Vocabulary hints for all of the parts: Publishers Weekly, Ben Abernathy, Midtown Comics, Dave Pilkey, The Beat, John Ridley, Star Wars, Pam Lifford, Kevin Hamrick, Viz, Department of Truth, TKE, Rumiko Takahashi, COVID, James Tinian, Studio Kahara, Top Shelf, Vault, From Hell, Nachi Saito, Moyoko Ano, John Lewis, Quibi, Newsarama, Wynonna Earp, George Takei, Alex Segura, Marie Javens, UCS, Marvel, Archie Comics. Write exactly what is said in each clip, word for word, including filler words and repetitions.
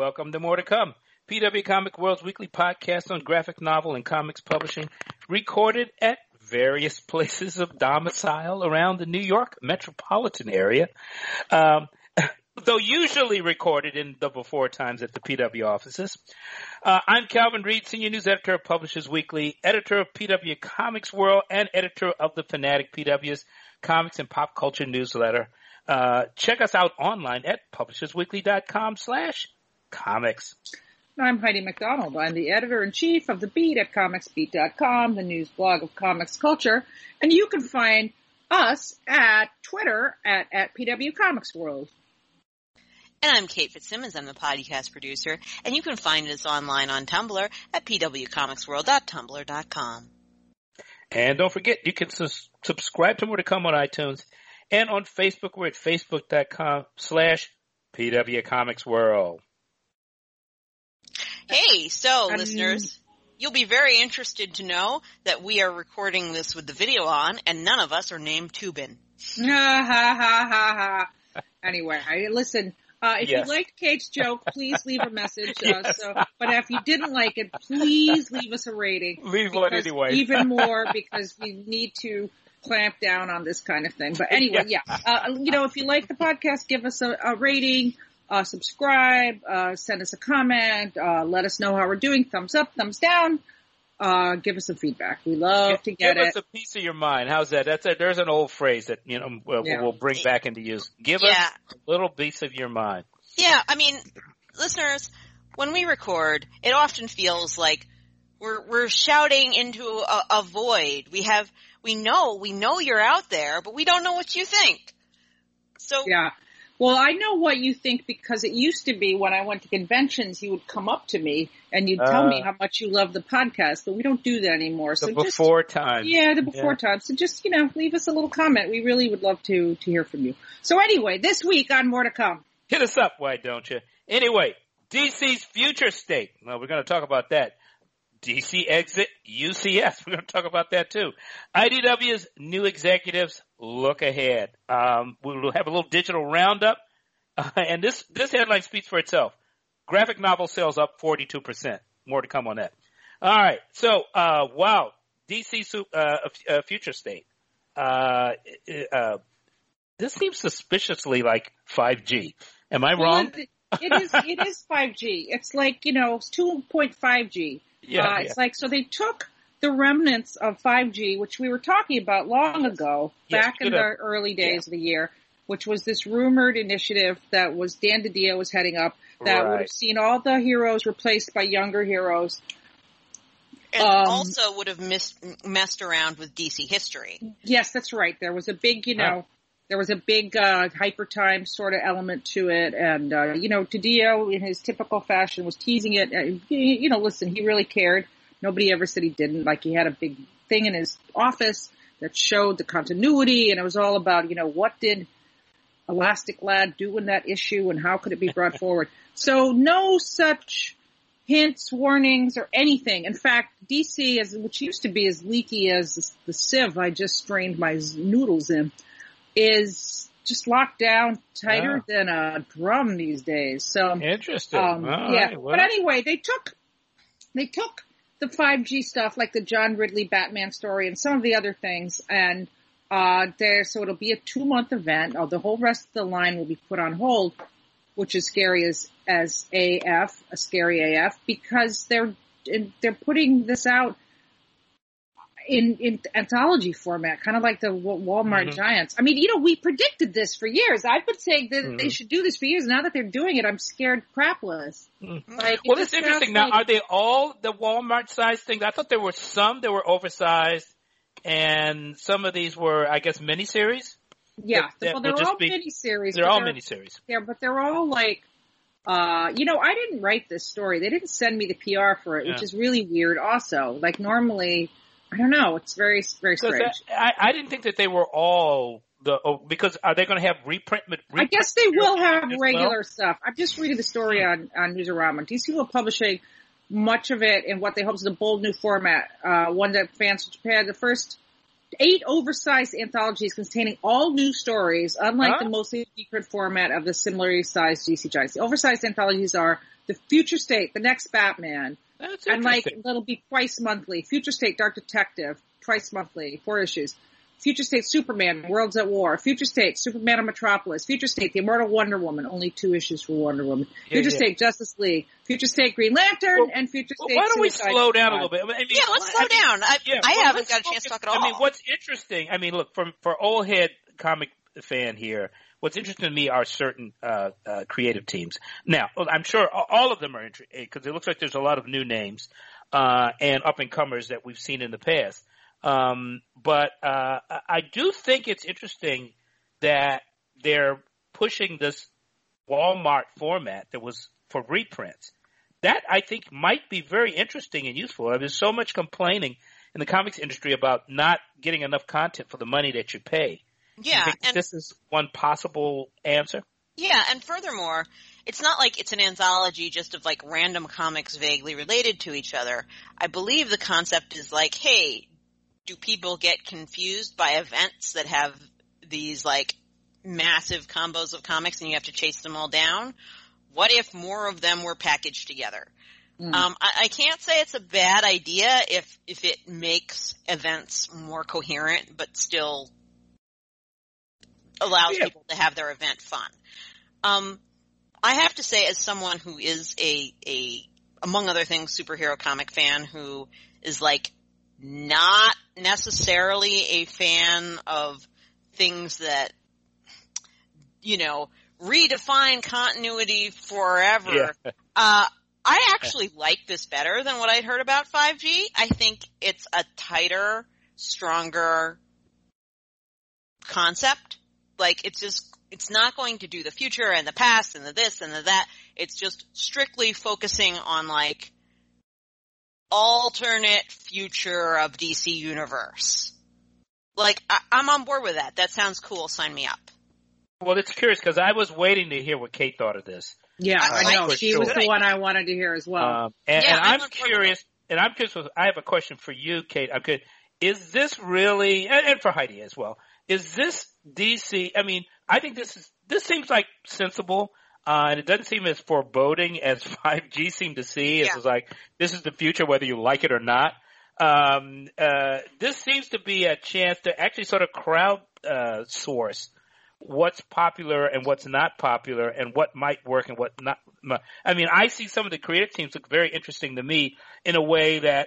welcome to more to come. P W. Comics World's weekly podcast on graphic novel and comics publishing, recorded at various places of domicile around the New York metropolitan area, um, though usually recorded in double four times at the P W offices. Uh, I'm Calvin Reid, senior news editor of Publishers Weekly, editor of P W Comics World, and editor of the Fanatic P W's comics and pop culture newsletter. Uh, check us out online at publishers weekly dot com slash comics. I'm Heidi McDonald. I'm the editor-in-chief of The Beat at comics beat dot com, the news blog of comics culture. And you can find us at Twitter at, at P W Comics World. And I'm Kate Fitzsimmons. I'm the podcast producer. And you can find us online on Tumblr at p w comics world dot tumblr dot com. And don't forget, you can su- subscribe to More to Come on iTunes. And on Facebook, we're at facebook dot com slash P W Comics World. Hey, so um, listeners, you'll be very interested to know that we are recording this with the video on, and none of us are named Tubin. Ha, ha, ha, ha, ha. Anyway, listen, uh, if yes. you liked Kate's joke, please leave a message. yes. uh, so, but if you didn't like it, please leave us a rating. Leave one anyway. Even more, because we need to clamp down on this kind of thing. But anyway, yeah, yeah. Uh, you know, if you like the podcast, give us a, a rating. Uh, subscribe, uh, send us a comment, uh, let us know how we're doing. Thumbs up, thumbs down. Uh, give us some feedback. We love yeah, to get give it. Give us a piece of your mind. How's that? That's a, there's an old phrase that, you know, we'll, yeah. we'll bring back into use. Give yeah. us a little piece of your mind. Yeah. I mean, listeners, when we record, it often feels like we're, we're shouting into a, a void. We have, we know, we know you're out there, but we don't know what you think. So. Yeah. Well, I know what you think, because it used to be when I went to conventions, you would come up to me and you'd uh, tell me how much you love the podcast, but we don't do that anymore. So the before just, time. Yeah, the before yeah. time. So just, you know, leave us a little comment. We really would love to, to hear from you. So anyway, this week on More to Come. Hit us up, why don't you? Anyway, D C's future state. Well, we're going to talk about that. D C exit, U C S. We're going to talk about that too. I D W's new executives look ahead. Um, we'll have a little digital roundup. Uh, and this, this headline speaks for itself. Graphic novel sales up forty-two percent. More to come on that. All right. So, uh, wow. D C's uh, future state. Uh, uh, this seems suspiciously like five G. Am I wrong? It is, it is five G. It's like, you know, two point five G. Yeah, uh, yeah. It's like, so they took the remnants of five G, which we were talking about long ago, yes, back in the have. early days yeah. of the year, which was this rumored initiative that was Dan DiDio was heading up that right. would have seen all the heroes replaced by younger heroes. And um, also would have mis- messed around with D C history. Yes, that's right. There was a big, you know, huh. there was a big uh, hyper time sort of element to it. And, uh, you know, DiDio, in his typical fashion, was teasing it. And, you know, listen, he really cared. Nobody ever said he didn't. Like, he had a big thing in his office that showed the continuity, and it was all about, you know, what did Elastic Lad do in that issue and how could it be brought forward? So no such hints, warnings, or anything. In fact, D C, is, which used to be as leaky as the sieve I just strained my noodles in, is just locked down tighter oh. than a drum these days. So interesting. Um, yeah. Right, well. But anyway, they took they took – the five G stuff, like the John Ridley Batman story and some of the other things. And, uh, there, so it'll be a two month event. Oh, the whole rest of the line will be put on hold, which is scary as, as A F, a scary A F, because they're, they're putting this out in, in anthology format, kind of like the Walmart mm-hmm. Giants. I mean, you know, we predicted this for years. I've been saying that mm-hmm. they should do this for years. Now that they're doing it, I'm scared crapless. Mm-hmm. Like, well, it's interesting. Now, like, are they all the Walmart-sized things? I thought there were some that were oversized, and some of these were, I guess, miniseries? Yeah. That, that well, they're all be, miniseries. They're all they're, miniseries. Yeah, but they're all like, uh, you know, I didn't write this story. They didn't send me the P R for it, yeah. which is really weird also. Like, normally... I don't know. It's very, very strange. That, I, I didn't think that they were all the oh, – because are they going to have reprint, reprint? I guess they will have regular well? stuff. I'm just reading the story on, on Newsarama. D C will publish much of it in what they hope is a bold new format, uh, one that fans will prepare. The first eight oversized anthologies containing all new stories, unlike huh? the mostly secret format of the similarly sized D C Giants. The oversized anthologies are – the Future State, the next Batman. That's and like it'll be twice monthly. Future State Dark Detective, twice monthly, four issues. Future State Superman, Worlds at War. Future State Superman of Metropolis. Future State The Immortal Wonder Woman, only two issues for Wonder Woman. Yeah, Future yeah. State Justice League. Future State Green Lantern, well, and Future well, State. Why don't we Suicide slow down Squad. a little bit? I mean, yeah, let's slow I mean, down. I, yeah, I well, haven't got a chance focus, to talk at all. I mean, what's interesting? I mean, look, from for old head comic fan here, what's interesting to me are certain uh, uh, creative teams. Now, I'm sure all of them are interesting because it looks like there's a lot of new names uh, and up and comers that we've seen in the past. Um, but uh, I do think it's interesting that they're pushing this Walmart format that was for reprints. That I think might be very interesting and useful. I mean, there's so much complaining in the comics industry about not getting enough content for the money that you pay. Yeah, you think and this is one possible answer. Yeah, and furthermore, it's not like it's an anthology just of like random comics vaguely related to each other. I believe the concept is like, hey, do people get confused by events that have these like massive combos of comics and you have to chase them all down? What if more of them were packaged together? Mm. Um, I, I can't say it's a bad idea if if it makes events more coherent but still allows yeah. people to have their event fun. Um, I have to say, as someone who is a, a, among other things, superhero comic fan who is like not necessarily a fan of things that, you know, redefine continuity forever. Yeah. uh, I actually like this better than what I'd heard about five G. I think it's a tighter, stronger concept. Like, it's just, it's not going to do the future and the past and the this and the that. It's just strictly focusing on, like, alternate future of D C Universe. Like, I, I'm on board with that. That sounds cool. Sign me up. Well, it's curious because I was waiting to hear what Kate thought of this. Yeah, uh, I know. She sure. was the one I wanted to hear as well. Um, and, yeah, and I'm, I'm curious, and I'm curious, I have a question for you, Kate. I'm curious, is this really, and, and for Heidi as well, is this D C? I mean, I think this is this seems like sensible, uh, and it doesn't seem as foreboding as five G seemed to see. Yeah. It's like this is the future, whether you like it or not. Um, uh, this seems to be a chance to actually sort of crowd uh, source what's popular and what's not popular, and what might work and what not. I mean, I see some of the creative teams look very interesting to me in a way that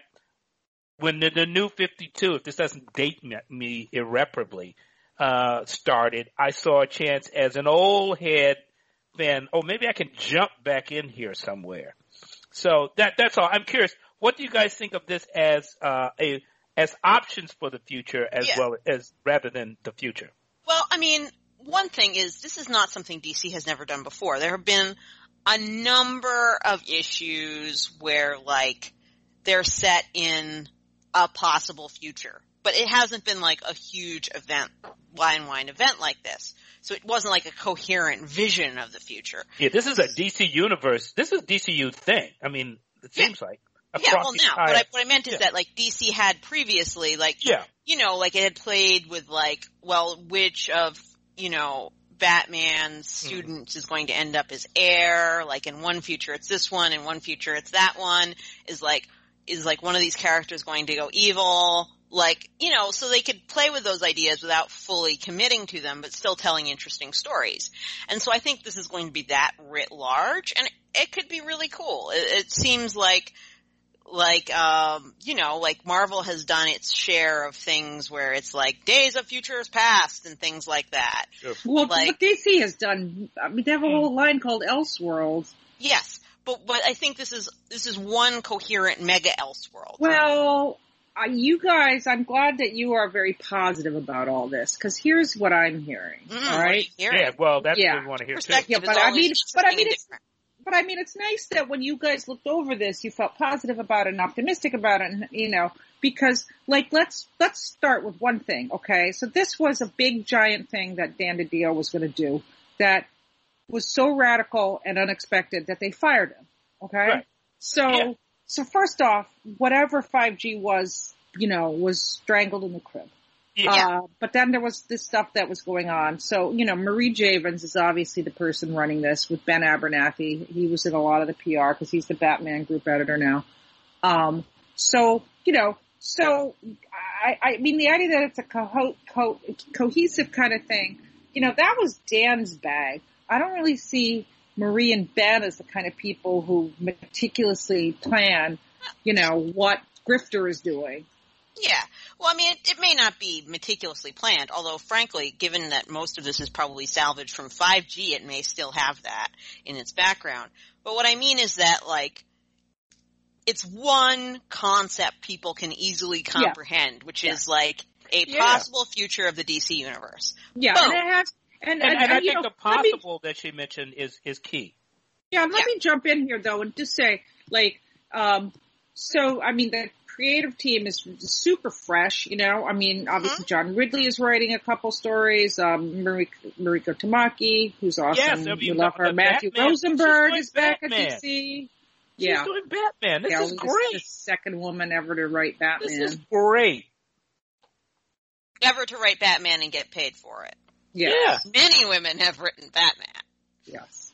when the, the new fifty-two, if this doesn't date me irreparably, Uh, started, I saw a chance as an old head fan, oh, maybe I can jump back in here somewhere. So that that's all. I'm curious, what do you guys think of this as uh, a as options for the future as yeah. well as rather than the future? Well, I mean, one thing is this is not something D C has never done before. There have been a number of issues where, like, they're set in a possible future. But it hasn't been like a huge event, line wine event like this. So it wasn't like a coherent vision of the future. Yeah, this is a D C universe. This is a D C U thing. I mean, it seems yeah. like. Yeah, well, now, what I, what I meant is yeah. that, like, D C had previously, like, yeah. you know, like it had played with, like, well, which of, you know, Batman's students mm. is going to end up as heir. Like, in one future it's this one, in one future it's that one. Is like, is like one of these characters going to go evil? Like, you know, so they could play with those ideas without fully committing to them, but still telling interesting stories. And so I think this is going to be that writ large, and it could be really cool. It, it seems like, like, um, you know, like Marvel has done its share of things where it's like Days of Futures Past and things like that. Sure. Well, like, what D C has done, I mean, they have a whole line called Elseworlds. Yes, but but I think this is this is one coherent mega Elseworld. Well. Uh, you guys, I'm glad that you are very positive about all this, because here's what I'm hearing. Mm, all right, hear yeah, well, that's yeah. what we want to hear too. Yeah, but I mean, but I mean, it's, but I mean, it's nice that when you guys looked over this, you felt positive about it and optimistic about it. And, you know, because like let's let's start with one thing, okay? So this was a big giant thing that Dan DiDio was going to do that was so radical and unexpected that they fired him. Okay, right. so. Yeah. So first off, whatever five G was, you know, was strangled in the crib. Yeah. Uh, but then there was this stuff that was going on. So, you know, Marie Javens is obviously the person running this with Ben Abernathy. He was in a lot of the P R because he's the Batman group editor now. Um, so, you know, so I, I mean, the idea that it's a co- co- cohesive kind of thing, you know, that was Dan's bag. I don't really see Marie and Ben as the kind of people who meticulously plan, you know, what Grifter is doing. Yeah. Well, I mean, it, it may not be meticulously planned, although, frankly, given that most of this is probably salvaged from five G, it may still have that in its background. But what I mean is that, like, it's one concept people can easily comprehend, yeah. which yeah. is, like, a yeah. possible future of the D C universe. Yeah, Boom. and it has And, and, and, and, and I think know, the possible me, that she mentioned is, is key. Yeah, let yeah. me jump in here, though, and just say, like, um, so, I mean, the creative team is super fresh, you know. I mean, obviously, mm-hmm. John Ridley is writing a couple stories. Um, Mariko Tamaki, who's awesome. Yes, we love her. Matthew Batman. Rosenberg is back Batman. at D C. She's yeah. doing Batman. This yeah, is great. This is the second woman ever to write Batman. This is great. Ever to write Batman and get paid for it. Yes. Yeah. Many women have written Batman. Yes.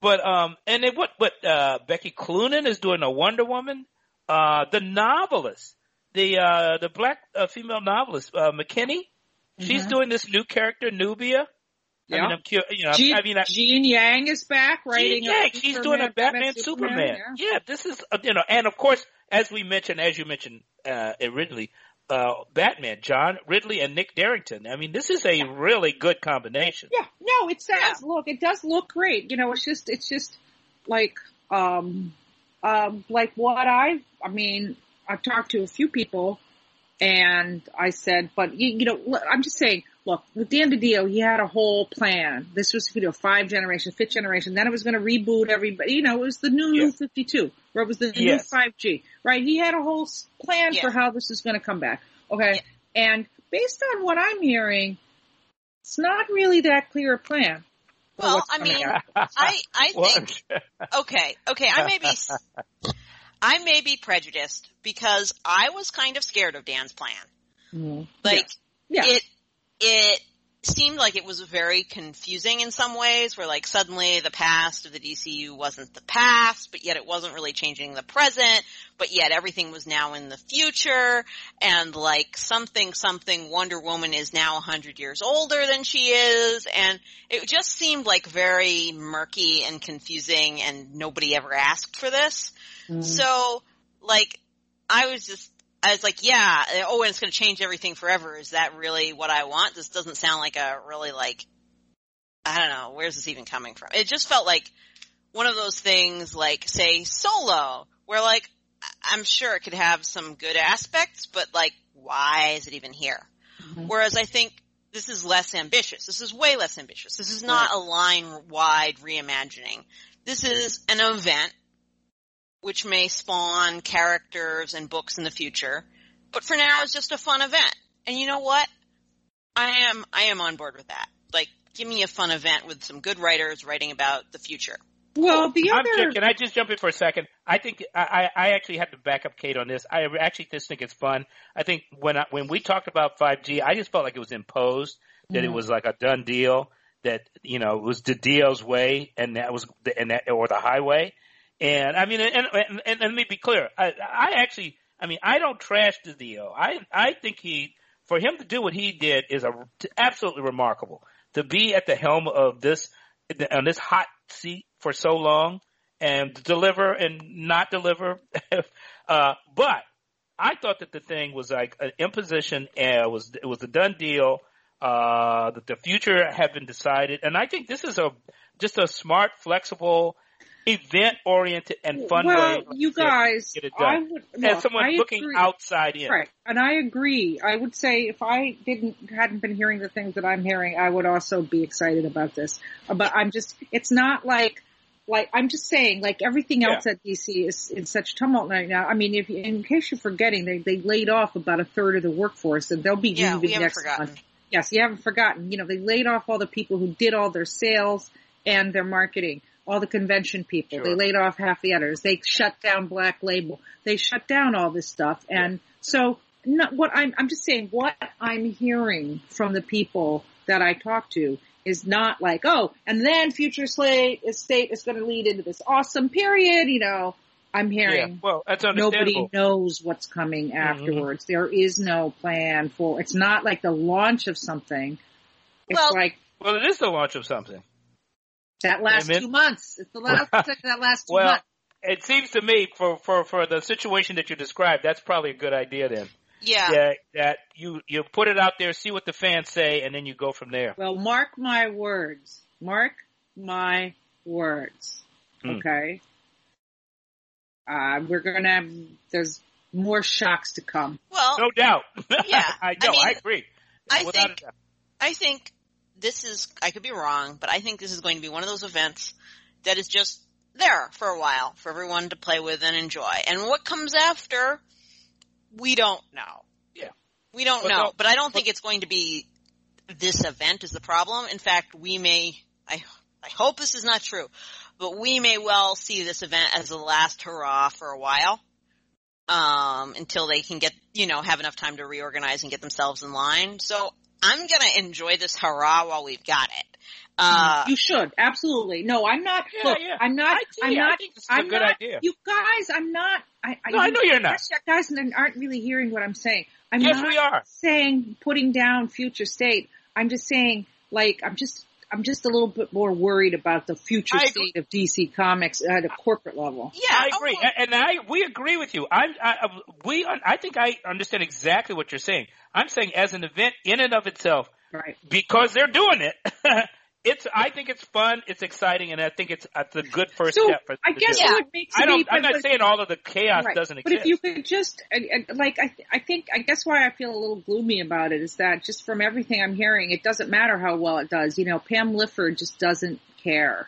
But, um, and then what, what, uh, Becky Cloonan is doing a Wonder Woman. Uh, the novelist, the, uh, the black uh, female novelist, uh, McKinney, mm-hmm. she's doing this new character, Nubia. Yeah. I mean, I'm cu- you know, Jean, I mean, I, Jean Yang is back writing. Yeah, she's doing a Batman, Batman Superman. Superman. Yeah. yeah, this is, you know, and of course, as we mentioned, as you mentioned, uh, Ridley, Uh, Batman, John Ridley and Nick Darrington. I mean, this is a yeah. really good combination. Yeah, no, it does yeah. look, it does look great. You know, it's just, it's just like, um, um, like what I, I mean, I've talked to a few people and I said, but you, you know, I'm just saying, look, with Dan DiDio, he had a whole plan. This was, you know, five generation, fifth generation. Then it was going to reboot everybody. You know, it was the new yeah. fifty-two, or it was the yes. new five G, right? He had a whole plan yeah. for how this was going to come back. Okay. Yeah. And based on what I'm hearing, it's not really that clear a plan. Well, I mean, out. I, I think, okay, okay, I may be, I may be prejudiced because I was kind of scared of Dan's plan. Mm. Like, yeah. Yeah. it, It seemed like it was very confusing in some ways where, like, suddenly the past of the D C U wasn't the past, but yet it wasn't really changing the present, but yet everything was now in the future, and, like, something, something, Wonder Woman is now one hundred years older than she is, and it just seemed, like, very murky and confusing, and nobody ever asked for this. Mm. So, like, I was just... I was like, yeah, oh, and it's going to change everything forever. Is that really what I want? This doesn't sound like a really, like, I don't know, where's this even coming from? It just felt like one of those things, like, say, Solo, where, like, I'm sure it could have some good aspects, but, like, why is it even here? Mm-hmm. Whereas I think this is less ambitious. This is way less ambitious. This is not right. a line-wide reimagining. This is an event. Which may spawn characters and books in the future. But for now, it's just a fun event. And you know what? I am I am on board with that. Like, give me a fun event with some good writers writing about the future. Well, the other... I'm, can I just jump in for a second? I think I, I actually have to back up Kate on this. I actually just think it's fun. I think when I, when we talked about five G, I just felt like it was imposed, that mm. it was like a done deal, that, you know, it was DiDio's way, and that was and that or the highway. And I mean, and, and, and let me be clear. I, I actually, I mean, I don't trash DiDio. I, I think he, for him to do what he did is a, absolutely remarkable. To be at the helm of this, on this hot seat for so long and to deliver and not deliver. uh, but I thought that the thing was like an imposition and it was, it was a done deal, uh, that the future had been decided. And I think this is a, just a smart, flexible, event-oriented and fun well, way. Well, you guys, get it done. I would... Look, and someone looking agree. outside in. Right, and I agree. I would say if I didn't hadn't been hearing the things that I'm hearing, I would also be excited about this. But I'm just... It's not like... Like, I'm just saying, like, everything else yeah. at D C is in such tumult right now. I mean, if in case you're forgetting, they, they laid off about a third of the workforce, and they'll be yeah, leaving next forgotten. month. Yes, you haven't forgotten. You know, they laid off all the people who did all their sales and their marketing. All the convention people, sure. they laid off half the editors. They shut down Black Label. They shut down all this stuff. And so not what I'm, I'm just saying what I'm hearing from the people that I talk to is not like, oh, and then Future Slate Estate is going to lead into this awesome period, you know. I'm hearing yeah, well, that's nobody knows what's coming afterwards. Mm-hmm. There is no plan for, it's not like the launch of something. It's well, like, well, it is the launch of something. That last I mean, two months. It's the last, that last two well, months. It seems to me for, for, for the situation that you described, that's probably a good idea then. Yeah. That, that you, you put it out there, see what the fans say, and then you go from there. Well, mark my words. Mark my words. Hmm. Okay. Uh, we're going to have, there's more shocks to come. Well, no doubt. Yeah. I know. I, mean, I agree. I Without think, I think this is, I could be wrong, but I think this is going to be one of those events that is just there for a while for everyone to play with and enjoy. And what comes after, we don't know. Yeah. We don't but know. No, but I don't but, think it's going to be this event is the problem. In fact, we may, I, I hope this is not true. But we may well see this event as the last hurrah for a while, um, until they can get, you know, have enough time to reorganize and get themselves in line. So I'm going to enjoy this hurrah while we've got it. Uh, you should. Absolutely. No, I'm not. Yeah, look, yeah. I'm not. I I'm not. I think this is I'm a good not, idea. You guys, I'm not. I, I, no, you, I know you're not. Guys aren't really hearing what I'm saying. I'm yes, not we are. saying putting down Future State. I'm just saying, like, I'm just. I'm just a little bit more worried about the future state of D C Comics at a corporate level. Yeah, I agree, okay. and I we agree with you. I'm, I we I think I understand exactly what you're saying. I'm saying as an event in and of itself, right? Because they're doing it. It's I think it's fun, it's exciting, and I think it's, it's a good first so step for. I guess do. What makes I don't. Me, I'm but, not saying all of the chaos right. doesn't exist. But if you could just like I I think I guess why I feel a little gloomy about it is that just from everything I'm hearing, it doesn't matter how well it does. You know, Pam Lifford just doesn't care.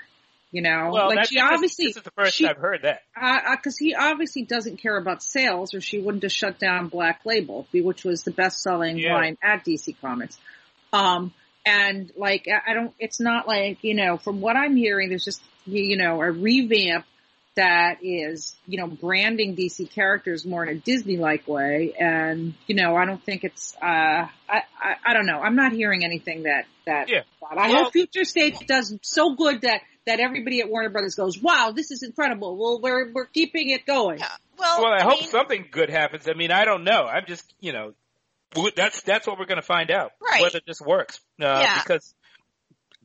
You know, well, like she obviously this is the first she, I've heard that because uh, uh, he obviously doesn't care about sales, or she wouldn't have shut down Black Label, which was the best-selling yeah. line at D C Comics. Um. And like, I don't, it's not like, you know, from what I'm hearing, there's just, you know, a revamp that is, you know, branding D C characters more in a Disney-like way. And, you know, I don't think it's, uh, I, I, I don't know. I'm not hearing anything that, that, yeah. I well, hope Future State does so good that, that everybody at Warner Brothers goes, wow, this is incredible. Well, we're, we're keeping it going. Yeah. Well, well, I, I hope mean, something good happens. I mean, I don't know. I'm just, you know. That's that's what we're going to find out, right. whether this works. Uh, yeah. Because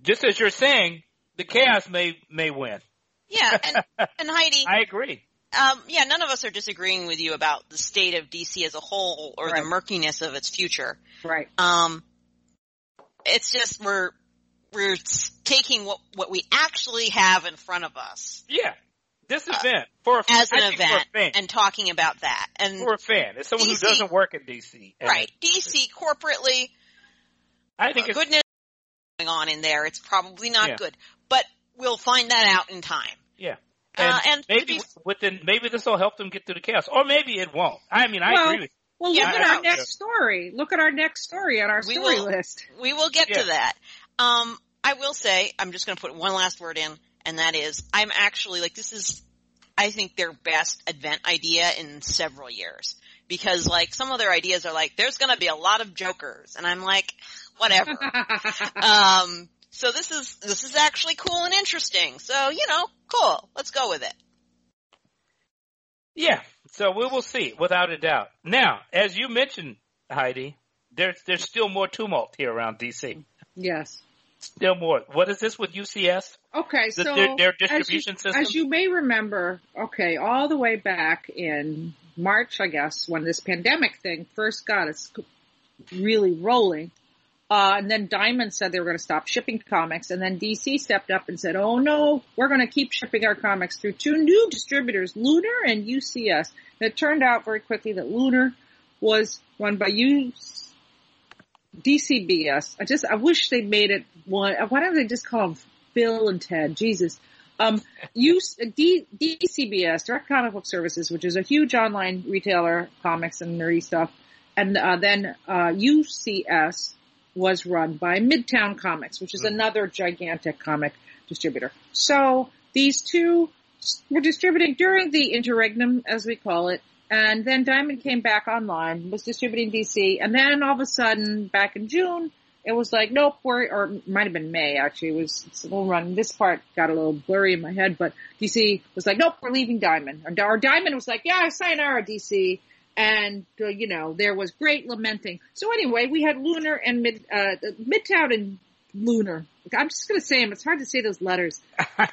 just as you're saying, the chaos may may win. Yeah, and, and Heidi. I agree. Um, yeah, none of us are disagreeing with you about the state of D C as a whole or right. the murkiness of its future. Right. Um, it's just we're we're taking what, what we actually have in front of us. Yeah. This event, uh, for a, as an event, for a fan. And talking about that. And for a fan. As someone D C, who doesn't work in D C. Right. D C corporately, I think uh, it's, goodness going on in there. It's probably not yeah. good. But we'll find that out in time. Yeah. And, uh, and maybe, be, within, maybe this will help them get through the chaos. Or maybe it won't. I mean, I well, agree with you. Well, look yeah, at I, our I, next yeah. story. Look at our next story on our we story will, list. We will get yeah. to that. Um, I will say, I'm just going to put one last word in. And that is, I'm actually, like, this is, I think, their best event idea in several years. Because, like, some of their ideas are like, there's going to be a lot of jokers. And I'm like, whatever. um, so this is, this is actually cool and interesting. So, you know, cool. Let's go with it. Yeah. So we will see, without a doubt. Now, as you mentioned, Heidi, there's, there's still more tumult here around D C. Yes. Still more. What is this with U C S? Okay, the, so their, their distribution as you, system? As you may remember, okay, all the way back in March, I guess, when this pandemic thing first got us really rolling, uh, and then Diamond said they were going to stop shipping comics, and then D C stepped up and said, oh, no, we're going to keep shipping our comics through two new distributors, Lunar and U C S. And it turned out very quickly that Lunar was run by U C S. D C B S. I just, I wish they made it one. Why don't they just call them Bill and Ted? Jesus. Um, use, D, D C B S, Direct Comic Book Services, which is a huge online retailer, comics and nerdy stuff. And, uh, then, uh, U C S was run by Midtown Comics, which is another gigantic comic distributor. So these two were distributing during the interregnum, as we call it, And then Diamond came back online, was distributing D C, and then all of a sudden, back in June, it was like, nope, we're, or it might have been May, actually, it was a little run. This part got a little blurry in my head, but D C was like, nope, we're leaving Diamond. Or, or Diamond was like, yeah, sayonara, D C. And, uh, you know, there was great lamenting. So anyway, we had Lunar and Mid, uh, Midtown and Lunar. I'm just going to say them. It's hard to say those letters.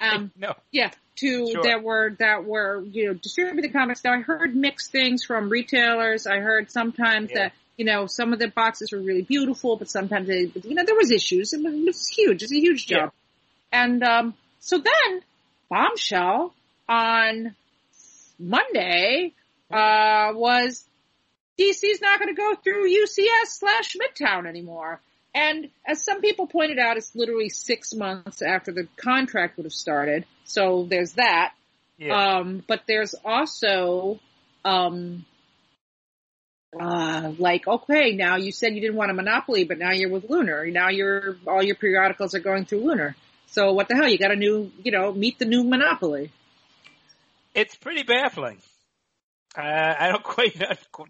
Um, no. Yeah. To, sure. that were, that were, you know, distributed comics. Now I heard mixed things from retailers. I heard sometimes yeah. that, you know, some of the boxes were really beautiful, but sometimes they, you know, there was issues. It was, it was huge. It's a huge job. Yeah. And, um, so then Bombshell on Monday, uh, was D C's not going to go through U C S slash Midtown anymore. And as some people pointed out, it's literally six months after the contract would have started. So there's that. Yeah. Um, but there's also, um, uh, like, okay, now you said you didn't want a monopoly, but now you're with Lunar. Now you're, all your periodicals are going through Lunar. So what the hell? You got a new, you know, meet the new monopoly. It's pretty baffling. Uh, I don't quite,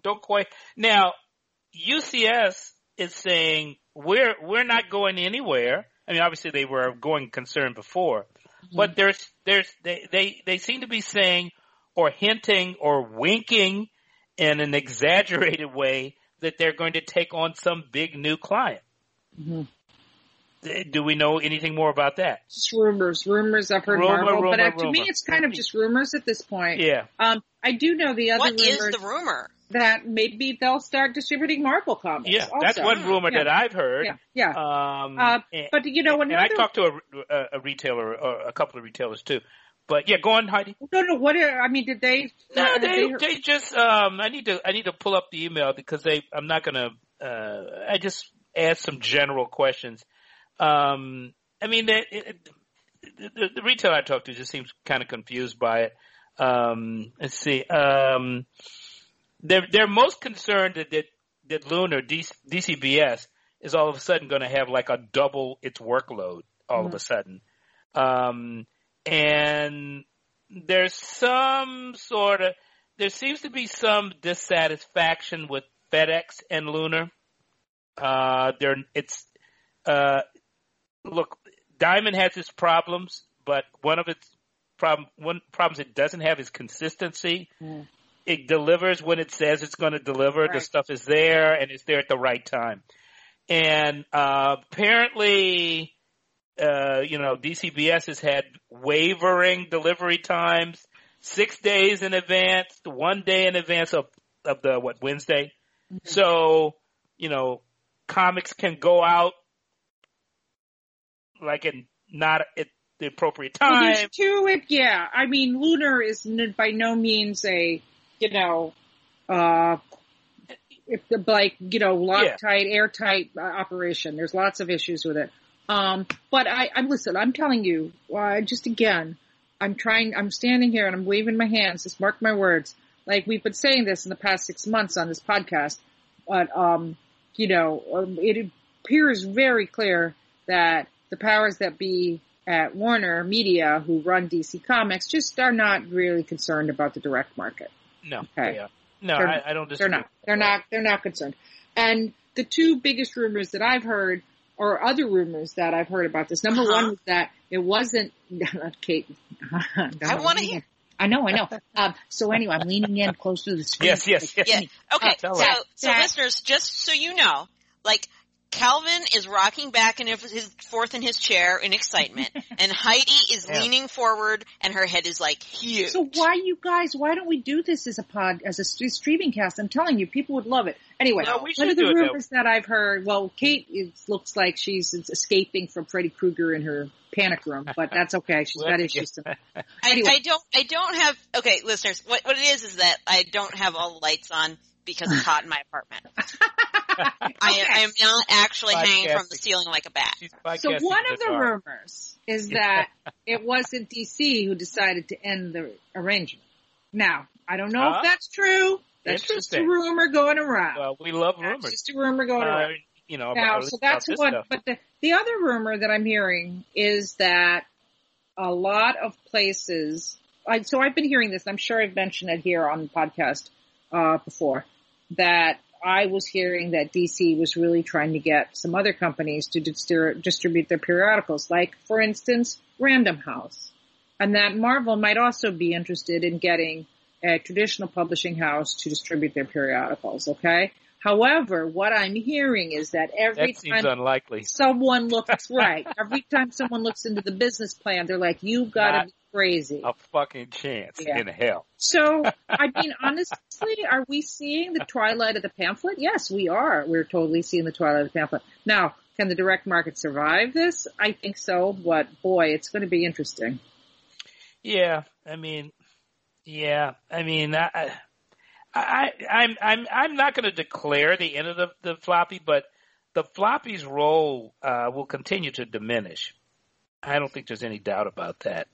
don't quite. Now, U C S is saying, We're we're not going anywhere. I mean, obviously they were going concerned before, mm-hmm. but there's there's they, they they seem to be saying or hinting or winking in an exaggerated way that they're going to take on some big new client. Mm-hmm. Do we know anything more about that? Just rumors, rumors. I've heard rumor, Marvel, rumor, but uh, to rumor. me, it's kind of just rumors at this point. Yeah. Um, I do know the other. What is the rumor? That maybe they'll start distributing Marvel comics. Yeah, also. That's one rumor yeah. that I've heard. Yeah, yeah. Um, uh, and, but you know, another... and I talked to a, a, a retailer, or a couple of retailers too. But yeah, go on, Heidi. No, no. What are, I mean, did they? No, they, they, they just. Um, I need to. I need to pull up the email because they. I'm not gonna. Uh, I just asked some general questions. Um, I mean, they, it, the, the retailer I talked to just seems kind of confused by it. Um, let's see. Um, They're, they're most concerned that, that, that Lunar, D C B S, is all of a sudden going to have like a double its workload all mm-hmm. of a sudden. Um, and there's some sort of – there seems to be some dissatisfaction with FedEx and Lunar. Uh, they're, it's uh, – look, Diamond has its problems, but one of its problem, one problems it doesn't have is consistency. Mm. It delivers when it says it's going to deliver. Right. The stuff is there, and it's there at the right time. And uh, apparently, uh, you know, D C B S has had wavering delivery times, six days in advance, one day in advance of, of the, what, Wednesday. Mm-hmm. So, you know, comics can go out like in not at the appropriate time. Well, two, it, yeah. I mean, Lunar is by no means a... You know, uh, if the, like, you know, Loctite, yeah. airtight uh, operation. There's lots of issues with it. Um, but I, I, listen, I'm telling you, uh, just again, I'm trying, I'm standing here and I'm waving my hands. Just mark my words. Like, we've been saying this in the past six months on this podcast, but, um, you know, it appears very clear that the powers that be at Warner Media, who run D C Comics, just are not really concerned about the direct market. No, okay. no, I, I don't disagree. They're not. They're not. They're not concerned. And the two biggest rumors that I've heard, or other rumors that I've heard about this, number uh-huh. one was that it wasn't Kate. No, I want to hear. I know. I know. um, so anyway, I'm leaning in close to the screen. Yes. Yes. Yes. yes. Okay. Uh, so, that, so that, listeners, just so you know, like Calvin is rocking back and his, forth in his chair in excitement, and Heidi is yeah. leaning forward, and her head is like huge. So why, you guys? Why don't we do this as a pod, as a streaming cast? I'm telling you, people would love it. Anyway, no, one of the rumors that I've heard. Well, Kate it looks like she's escaping from Freddy Krueger in her panic room, but that's okay. She's got issues. Anyway. I, I don't. I don't have. Okay, listeners, what what it is is that I don't have all the lights on because it's hot in my apartment. Okay. I, I am not actually She's hanging from the ceiling like a bat. So one of the hard. rumors is that it wasn't D C who decided to end the arrangement. Now, I don't know uh, if that's true. That's just a rumor going around. Well, we love rumors. That's just a rumor going uh, around. You know, now, so that's one. Stuff. But the, the other rumor that I'm hearing is that a lot of places – so I've been hearing this, and I'm sure I've mentioned it here on the podcast – uh, before that I was hearing that D C was really trying to get some other companies to distri- distribute their periodicals, like, for instance, Random House. And that Marvel might also be interested in getting a traditional publishing house to distribute their periodicals, okay? However, what I'm hearing is that every that seems time unlikely. someone looks right, every time someone looks into the business plan, they're like, you've got to be crazy. A fucking chance yeah. in hell. So, I mean, honestly, are we seeing the twilight of the pamphlet? Yes, we are. We're totally seeing the twilight of the pamphlet. Now, can the direct market survive this? I think so, but boy, it's going to be interesting. Yeah, I mean, yeah, I mean, I, I, I'm, I'm, I'm not going to declare the end of the, the floppy, but the floppy's role uh, will continue to diminish. I don't think there's any doubt about that.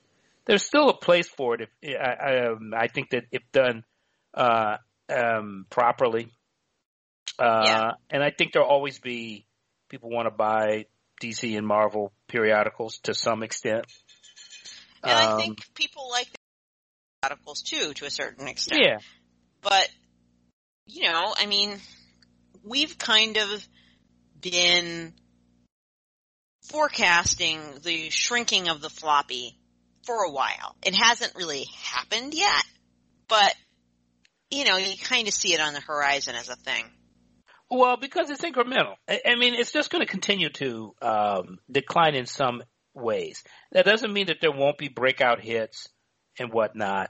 There's still a place for it. If I, I, um, I think that if done uh, um, properly, uh, yeah. and I think there'll always be people want to buy D C and Marvel periodicals to some extent. And I think um, people like the articles, too, to a certain extent. Yeah. But, you know, I mean, we've kind of been forecasting the shrinking of the floppy for a while. It hasn't really happened yet, but, you know, you kind of see it on the horizon as a thing. Well, because it's incremental. I, I mean, it's just going to continue to um, decline in some ways. That doesn't mean that there won't be breakout hits and whatnot,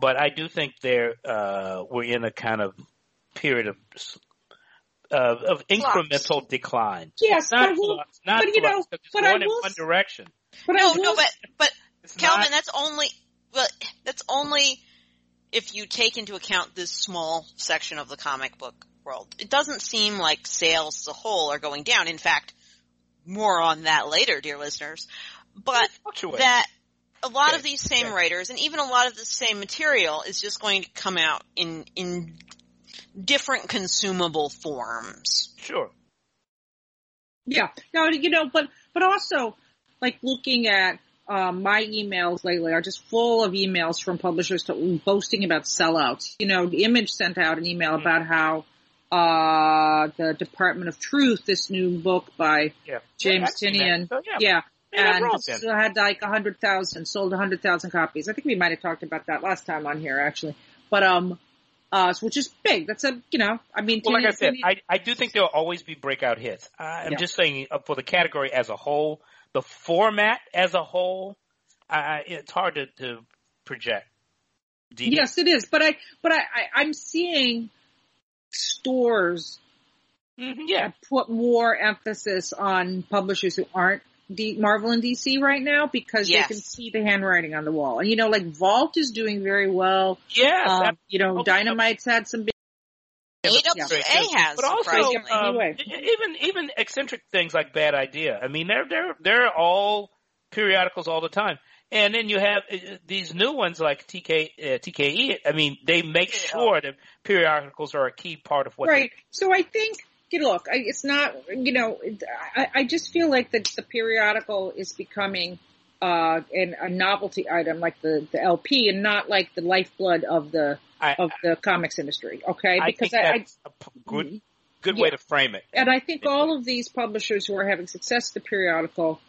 but I do think there uh, we're in a kind of period of uh, of incremental Flops. decline. Yes, not but, who, flux, not but you flux, know, but I in will, one direction. But no, will, no, but but Calvin, not, that's only well, that's only if you take into account this small section of the comic book world. It doesn't seem like sales as a whole are going down. In fact. More on that later, dear listeners. But that a lot okay. of these same okay. writers and even a lot of the same material is just going to come out in in different consumable forms. Sure. Yeah. No, you know, but but also, like, looking at um, my emails lately are just full of emails from publishers to, boasting about sellouts. You know, Image sent out an email mm-hmm. about how Uh, the Department of Truth, this new book by yeah. James yeah, Tinian. So, yeah. yeah. Man, and still had like one hundred thousand, sold one hundred thousand copies. I think we might have talked about that last time on here, actually. But, um, uh, which is big. That's a, you know, I mean, well, Tinian, like I said, Tinian, I, I do think there'll always be breakout hits. I'm yeah. just saying uh, for the category as a whole, the format as a whole, uh, it's hard to, to project. D- yes, it is. But I, but I, I I'm seeing stores mm-hmm, yeah. put more emphasis on publishers who aren't D- Marvel and D C right now because yes. they can see the handwriting on the wall. And, you know, like Vault is doing very well. Yeah. Um, you know, okay. Dynamite's had some big... A W A has. But also, um, even, even eccentric things like Bad Idea. I mean, they're, they're, they're all periodicals all the time. And then you have these new ones like T K, uh, T K E. I mean, they make sure that periodicals are a key part of what right. they do. So I think, you know, look, I, it's not, you know, I, I just feel like the, the periodical is becoming uh, an, a novelty item like the, the L P and not like the lifeblood of the I, of the I, comics industry, okay? Because I think that's I, a good, good yeah. way to frame it. And I think all of these publishers who are having success with the periodical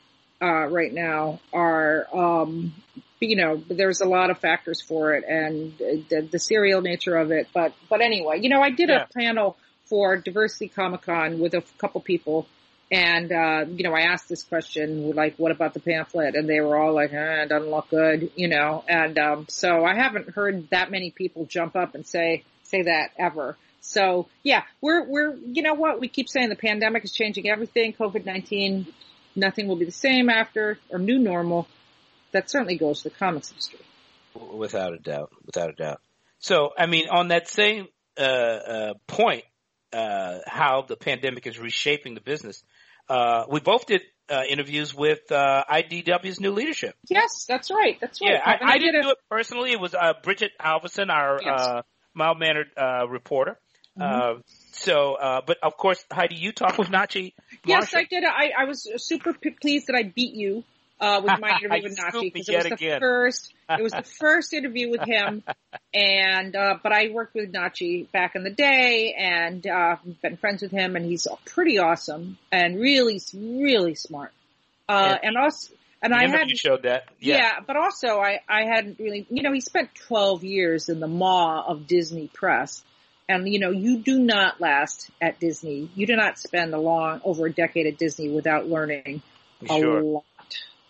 Uh, right now are, um, you know, there's a lot of factors for it and the, the serial nature of it. But, but anyway, you know, I did yeah. a panel for Diversity Comic Con with a couple people and, uh, you know, I asked this question, like, what about the pamphlet? And they were all like, eh, it doesn't look good, you know? And, um, so I haven't heard that many people jump up and say, say that ever. So yeah, we're, we're, you know what? We keep saying the pandemic is changing everything. covid nineteen, nothing will be the same after, or new normal. That certainly goes to the comics industry. Without a doubt. Without a doubt. So, I mean, on that same uh, uh, point, uh, how the pandemic is reshaping the business, uh, we both did uh, interviews with uh, I D W's new leadership. Yes, that's right. That's right. Yeah, I, I, I didn't did a... do it personally. It was uh, Bridget Alverson, our yes. uh, mild-mannered uh, reporter. Mm-hmm. Uh, so, uh, but of course, Heidi, you talked with Nachi. Yes, I did. I, I was super p- pleased that I beat you uh, was my interview with Nachi, because it was the again. first, it was the first interview with him. And, uh, but I worked with Nachi back in the day and, uh, been friends with him, and he's pretty awesome and really, really smart. Uh, yeah. and also, and I, I had, you showed that. Yeah. yeah, but also I, I hadn't really, you know, he spent twelve years in the maw of Disney Press. And, you know, you do not last at Disney. You do not spend a long, over a decade at Disney without learning a sure. lot,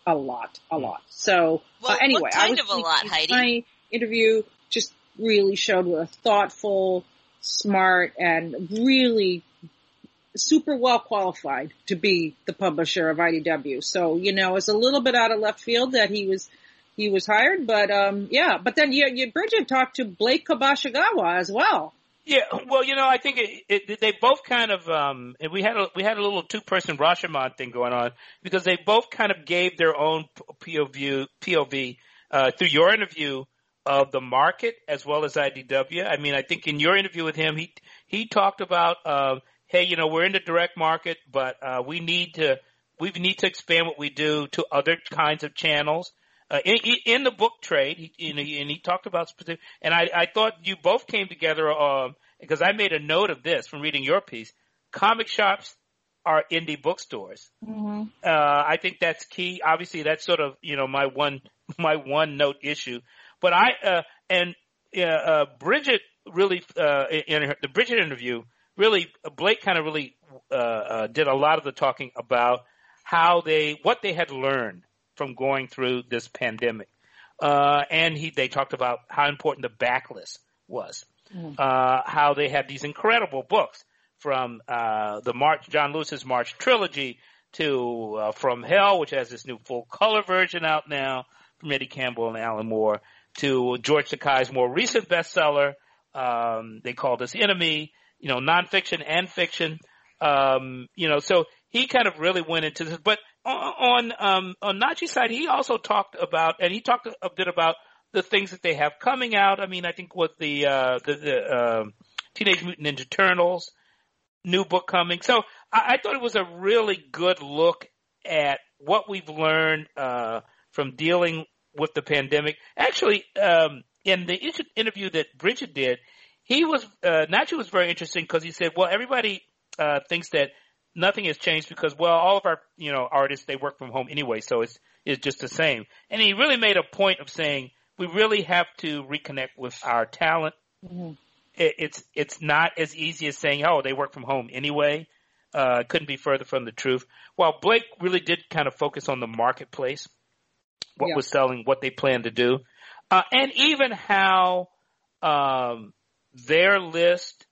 a lot, a lot. So, well, uh, anyway, what kind I was of a lot, Heidi? My interview just really showed what a thoughtful, smart, and really super well qualified to be the publisher of I D W. So, you know, it's a little bit out of left field that he was he was hired, but um, yeah. But then you, you Bridget talked to Blake Koboshigawa as well. Yeah, well, you know, I think it, it, they both kind of um, – we had a, we had a little two-person Rashomon thing going on, because they both kind of gave their own P O V, P O V uh, through your interview of the market as well as I D W. I mean, I think in your interview with him, he he talked about, uh, hey, you know, we're in the direct market, but uh, we need to we need to expand what we do to other kinds of channels. Uh, in, in the book trade, he, you know, and he talked about specific, and I, I thought you both came together um, because I made a note of this from reading your piece. Comic shops are indie bookstores. Mm-hmm. Uh, I think that's key. Obviously, that's sort of, you know, my one my one note issue. But I uh, and uh, uh, Bridget really uh, in her, the Bridget interview really Blake kind of really uh, uh, did a lot of the talking about how they what they had learned from going through this pandemic. Uh, and he, they talked about how important the backlist was, mm. uh, how they had these incredible books from uh, the March, John Lewis's March trilogy to uh, From Hell, which has this new full color version out now from Eddie Campbell and Alan Moore, to George Takei's more recent bestseller. Um, they call this Enemy, you know, nonfiction and fiction. Um, you know, so he kind of really went into this, but on, um, on Nachi's side, he also talked about, and he talked a bit about the things that they have coming out. I mean, I think with the, uh, the, the, uh, Teenage Mutant Ninja Turtles, new book coming. So I, I thought it was a really good look at what we've learned, uh, from dealing with the pandemic. Actually, um, in the interview that Bridget did, he was, uh, Nachi was very interesting because he said, well, everybody, uh, thinks that nothing has changed because, well, all of our, you know, artists, they work from home anyway, so it's it's just the same. And he really made a point of saying we really have to reconnect with our talent. Mm-hmm. It, it's it's not as easy as saying, oh, they work from home anyway. Uh, couldn't be further from the truth. While Blake really did kind of focus on the marketplace, what yeah. was selling, what they planned to do, uh, and even how um, their list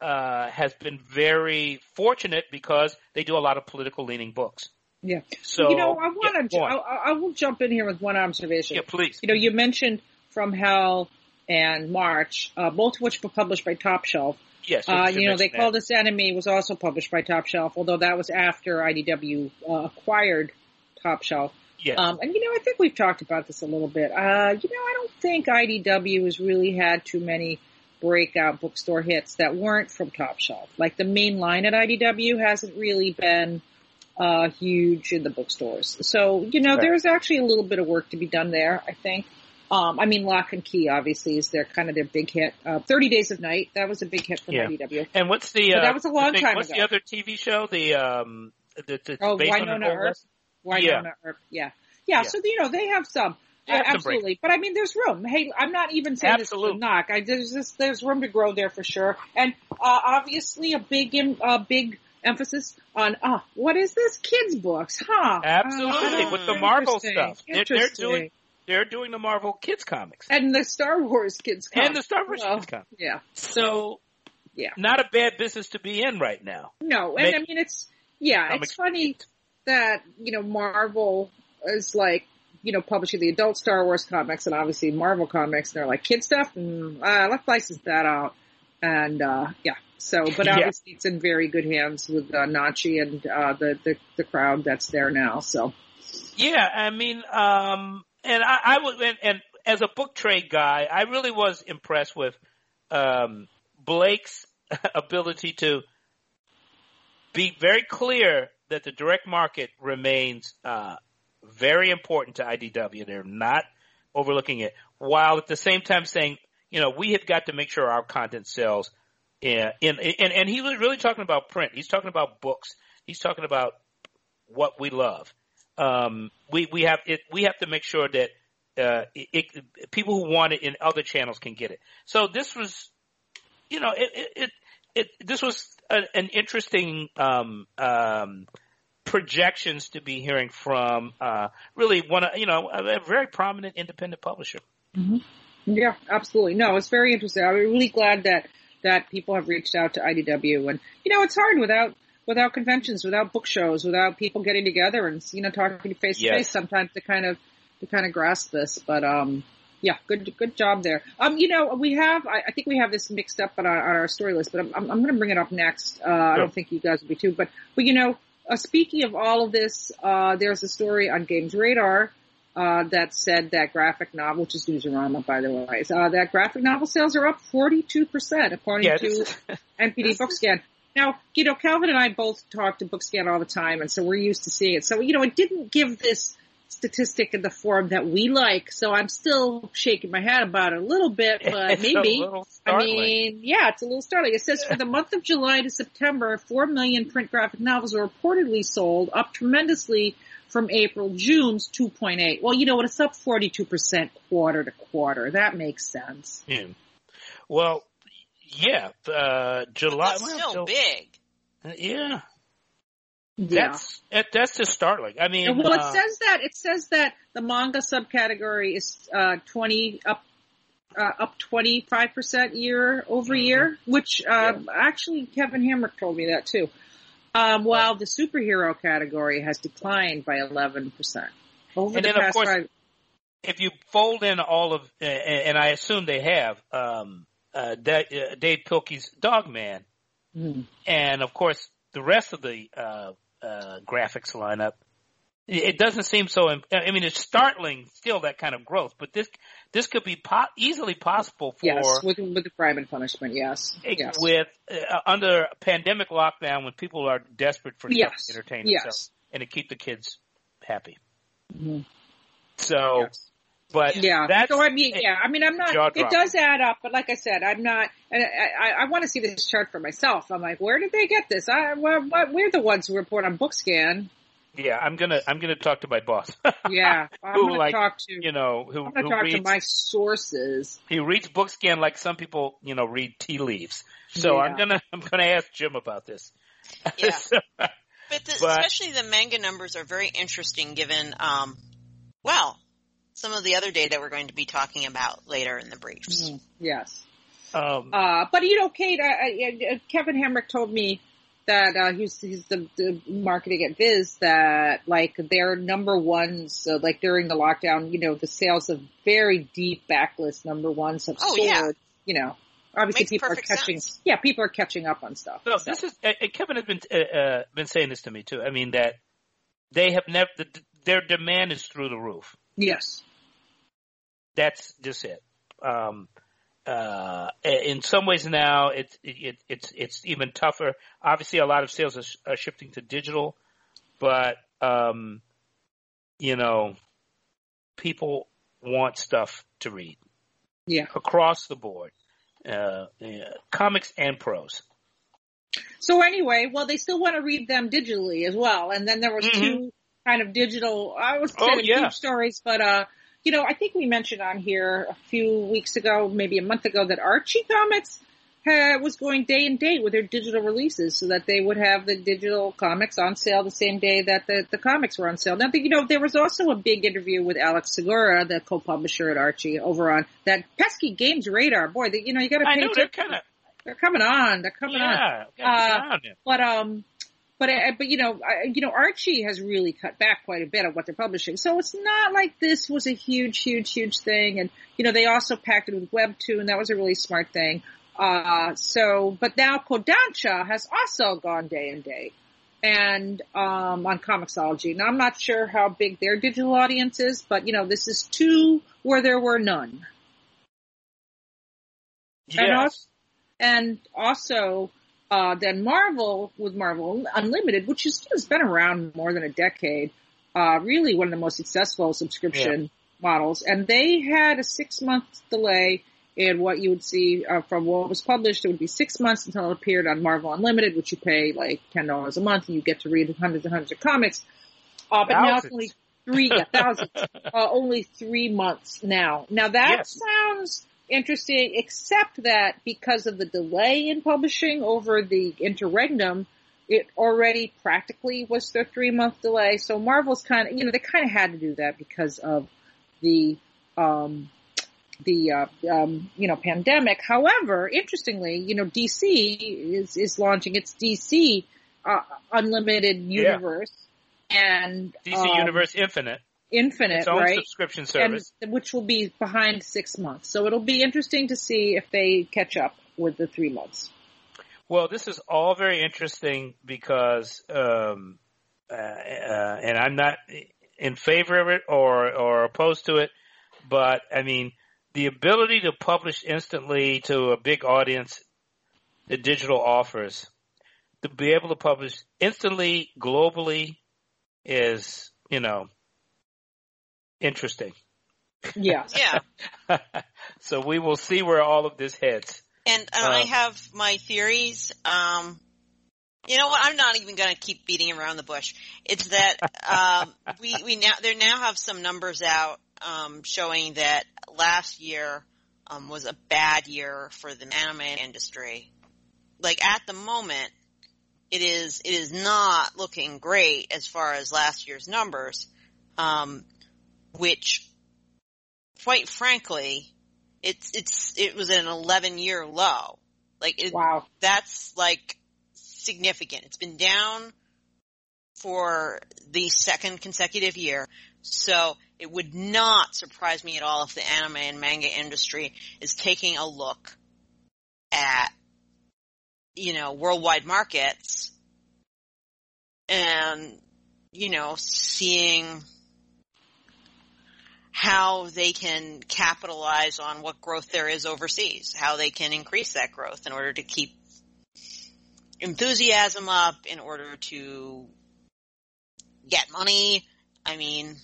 Uh, has been very fortunate because they do a lot of political leaning books. Yeah. So, you know, I want to, yeah, I, I will jump in here with one observation. Yeah, please. You know, you mentioned From Hell and March, uh, both of which were published by Top Shelf. Yes. Uh, you know, they that. called us Enemy was also published by Top Shelf, although that was after I D W uh, acquired Top Shelf. Yes. Um, and, you know, I think we've talked about this a little bit. Uh, you know, I don't think I D W has really had too many breakout bookstore hits that weren't from Top Shelf. Like the main line at I D W hasn't really been uh, huge in the bookstores. So, you know, right. there's actually a little bit of work to be done there, I think. Um, I mean, Lock and Key, obviously, is their kind of their big hit. Uh, thirty Days of Night, that was a big hit from yeah. I D W. And what's the... Uh, that was a long the, time what's ago. What's the other T V show? The... Um, the, the oh, Wynonna Earp. Wynonna Earp, yeah. Yeah, so, you know, they have some... Yeah, absolutely. But I mean, there's room. Hey, I'm not even saying absolutely. this is a knock. I, there's just, there's room to grow there for sure. And, uh, obviously a big, in, uh, big emphasis on, uh, what is this? Kids books, huh? Absolutely. Uh, With the Marvel stuff. They're, they're doing, they're doing the Marvel kids comics. And the Star Wars kids comics. And the Star Wars well, kids comics. Yeah. So, yeah. Not a bad business to be in right now. No. And Make, I mean, it's, yeah, it's funny that, you know, Marvel is like, you know, publishing the adult Star Wars comics and obviously Marvel comics, and they're like, kid stuff? Mm, uh, let's license that out. And, uh, yeah. So, but obviously yeah. it's in very good hands with uh, Nachi and uh, the, the, the crowd that's there now, so. Yeah, I mean, um, and I, I was, and, and as a book trade guy, I really was impressed with um, Blake's ability to be very clear that the direct market remains uh very important to I D W. They're not overlooking it, while at the same time saying, you know, we have got to make sure our content sells. And, and, and, and he was really talking about print. He's talking about books. He's talking about what we love. Um, we, we have it, we have to make sure that uh, it, it, people who want it in other channels can get it. So this was, you know, it it, it, it this was a, an interesting um, um, projections to be hearing from uh, really one of, you know, a, a very prominent independent publisher. Mm-hmm. Yeah, absolutely. No, it's very interesting. I'm really glad that that people have reached out to I D W, and you know, it's hard without. Without conventions, without book shows, without people getting together and, you know, talking face to face sometimes to kind of, to kind of grasp this. But, um, yeah, good, good job there. Um, you know, we have, I, I think we have this mixed up on our, on our story list, but I'm, I'm, I'm going to bring it up next. Uh, I don't think you guys will be too, but, but you know, uh, speaking of all of this, uh, there's a story on Games Radar, uh, that said that graphic novel, which is Newsarama, by the way, uh, that graphic novel sales are up forty-two percent according yeah, to N P D BookScan. Now, you know, Calvin and I both talk to BookScan all the time, and so we're used to seeing it. So, you know, it didn't give this statistic in the form that we like, so I'm still shaking my head about it a little bit, but it's maybe. I mean, yeah, it's a little startling. It says for the month of July to September, four million print graphic novels are reportedly sold, up tremendously from April, June's two point eight. Well, you know what? It's up forty-two percent quarter to quarter. That makes sense. Yeah. Well, yeah, uh, July. That's well, so big. Uh, yeah. yeah, that's that, that's just startling. I mean, well, uh, it says that it says that the manga subcategory is uh, twenty up uh, up twenty five percent year over mm-hmm. year, which uh, yeah. actually Kevin Hamrick told me that too. Um, while the superhero category has declined by eleven percent over and the then, past of course, five. If you fold in all of, uh, and I assume they have. Um, Uh, that, uh, Dave Pilkey's Dogman, mm. and of course the rest of the uh, uh, graphics lineup. It doesn't seem so. Imp- I mean, it's startling still that kind of growth, but this this could be po- easily possible for yes with, with the Crime and Punishment. Yes, yes. with uh, under pandemic lockdown when people are desperate for yes. to entertain yes. themselves and to keep the kids happy. Mm. So. Yes. But yeah, that's so I mean, yeah, I mean, I'm not. It does add up, but like I said, I'm not. And I, I, I want to see this chart for myself. I'm like, where did they get this? I, we're, we're the ones who report on BookScan. Yeah, I'm gonna, I'm gonna talk to my boss. Yeah, I'm who, gonna like, talk to you know who, I'm gonna who talk reads, to my sources. He reads BookScan like some people, you know, read tea leaves. So yeah. I'm gonna, I'm gonna ask Jim about this. Yeah, so, but, the, but especially the manga numbers are very interesting, given, um, well. some of the other data that we're going to be talking about later in the briefs. Yes. Um, uh, but, you know, Kate, I, I, Kevin Hamrick told me that uh, he's, he's the, the marketing at Viz that, like, their number ones, so, like, during the lockdown, you know, the sales of very deep backlist number ones have oh, soared, yeah. you know. Obviously, Makes people are catching. Sense. Yeah, people are catching up on stuff. So, so. this is uh, Kevin has been uh, been saying this to me too. I mean that they have never the, their demand is through the roof. Yes, that's just it. Um, uh, in some ways now, it's it, it's it's even tougher. Obviously, a lot of sales are, sh- are shifting to digital, but um, you know, people want stuff to read. Yeah, across the board, uh, yeah, comics and prose. So anyway, well, they still want to read them digitally as well, and then there was mm-hmm. two. kind of digital, I was kind oh, of yeah. deep stories, but, uh, you know, I think we mentioned on here a few weeks ago, maybe a month ago, that Archie Comics had, was going day and date with their digital releases so that they would have the digital comics on sale the same day that the, the comics were on sale. Now, you know, there was also a big interview with Alex Segura, the co-publisher at Archie, over on that pesky Games Radar. Boy, the, you know, you got to pay attention. I know, they're kind of... They're coming on. They're coming yeah, on. Uh, on but, um... But, but you know, you know, Archie has really cut back quite a bit on what they're publishing. So it's not like this was a huge, huge, huge thing. And, you know, they also packed it with Webtoon. That was a really smart thing. Uh, so, but now Kodansha has also gone day and day and, um, on comiXology. Now I'm not sure how big their digital audience is, but you know, this is two where there were none. Yes. And also, and also Uh, then Marvel with Marvel Unlimited, which has been around more than a decade, uh, really one of the most successful subscription yeah. models. And they had a six-month delay in what you would see uh, from what was published. It would be six months until it appeared on Marvel Unlimited, which you pay like ten dollars a month, and you get to read hundreds and hundreds of comics. Uh, but thousands. now it's only three yeah, thousands, uh, only three months now. Now that yes. sounds interesting, except that because of the delay in publishing over the interregnum, it already practically was their three month delay. So Marvel's kind of, you know, they kind of had to do that because of the, um, the, uh, um, you know, pandemic. However, interestingly, you know, D C is, is launching its D C, uh, Unlimited Universe. Yeah. And D C um, Universe Infinite, Infinite, its own right? subscription service, and, which will be behind six months. So it'll be interesting to see if they catch up with the three months. Well, this is all very interesting because, um, uh, uh, and I'm not in favor of it or or opposed to it, but I mean the ability to publish instantly to a big audience, the digital offers, to be able to publish instantly globally. Is, you know, interesting. Yeah. Yeah. So we will see where all of this heads. And, and um, I have my theories. Um, you know what? I'm not even going to keep beating around the bush. It's that um, we, we now – they now have some numbers out um, showing that last year um, was a bad year for the anime industry. Like at the moment – It is it is not looking great as far as last year's numbers, um, which, quite frankly, it's it's it was an eleven year low. Like it, wow, that's like significant. It's been down for the second consecutive year, so it would not surprise me at all if the anime and manga industry is taking a look at. You know, worldwide markets and, you know, seeing how they can capitalize on what growth there is overseas, how they can increase that growth in order to keep enthusiasm up, in order to get money. I mean...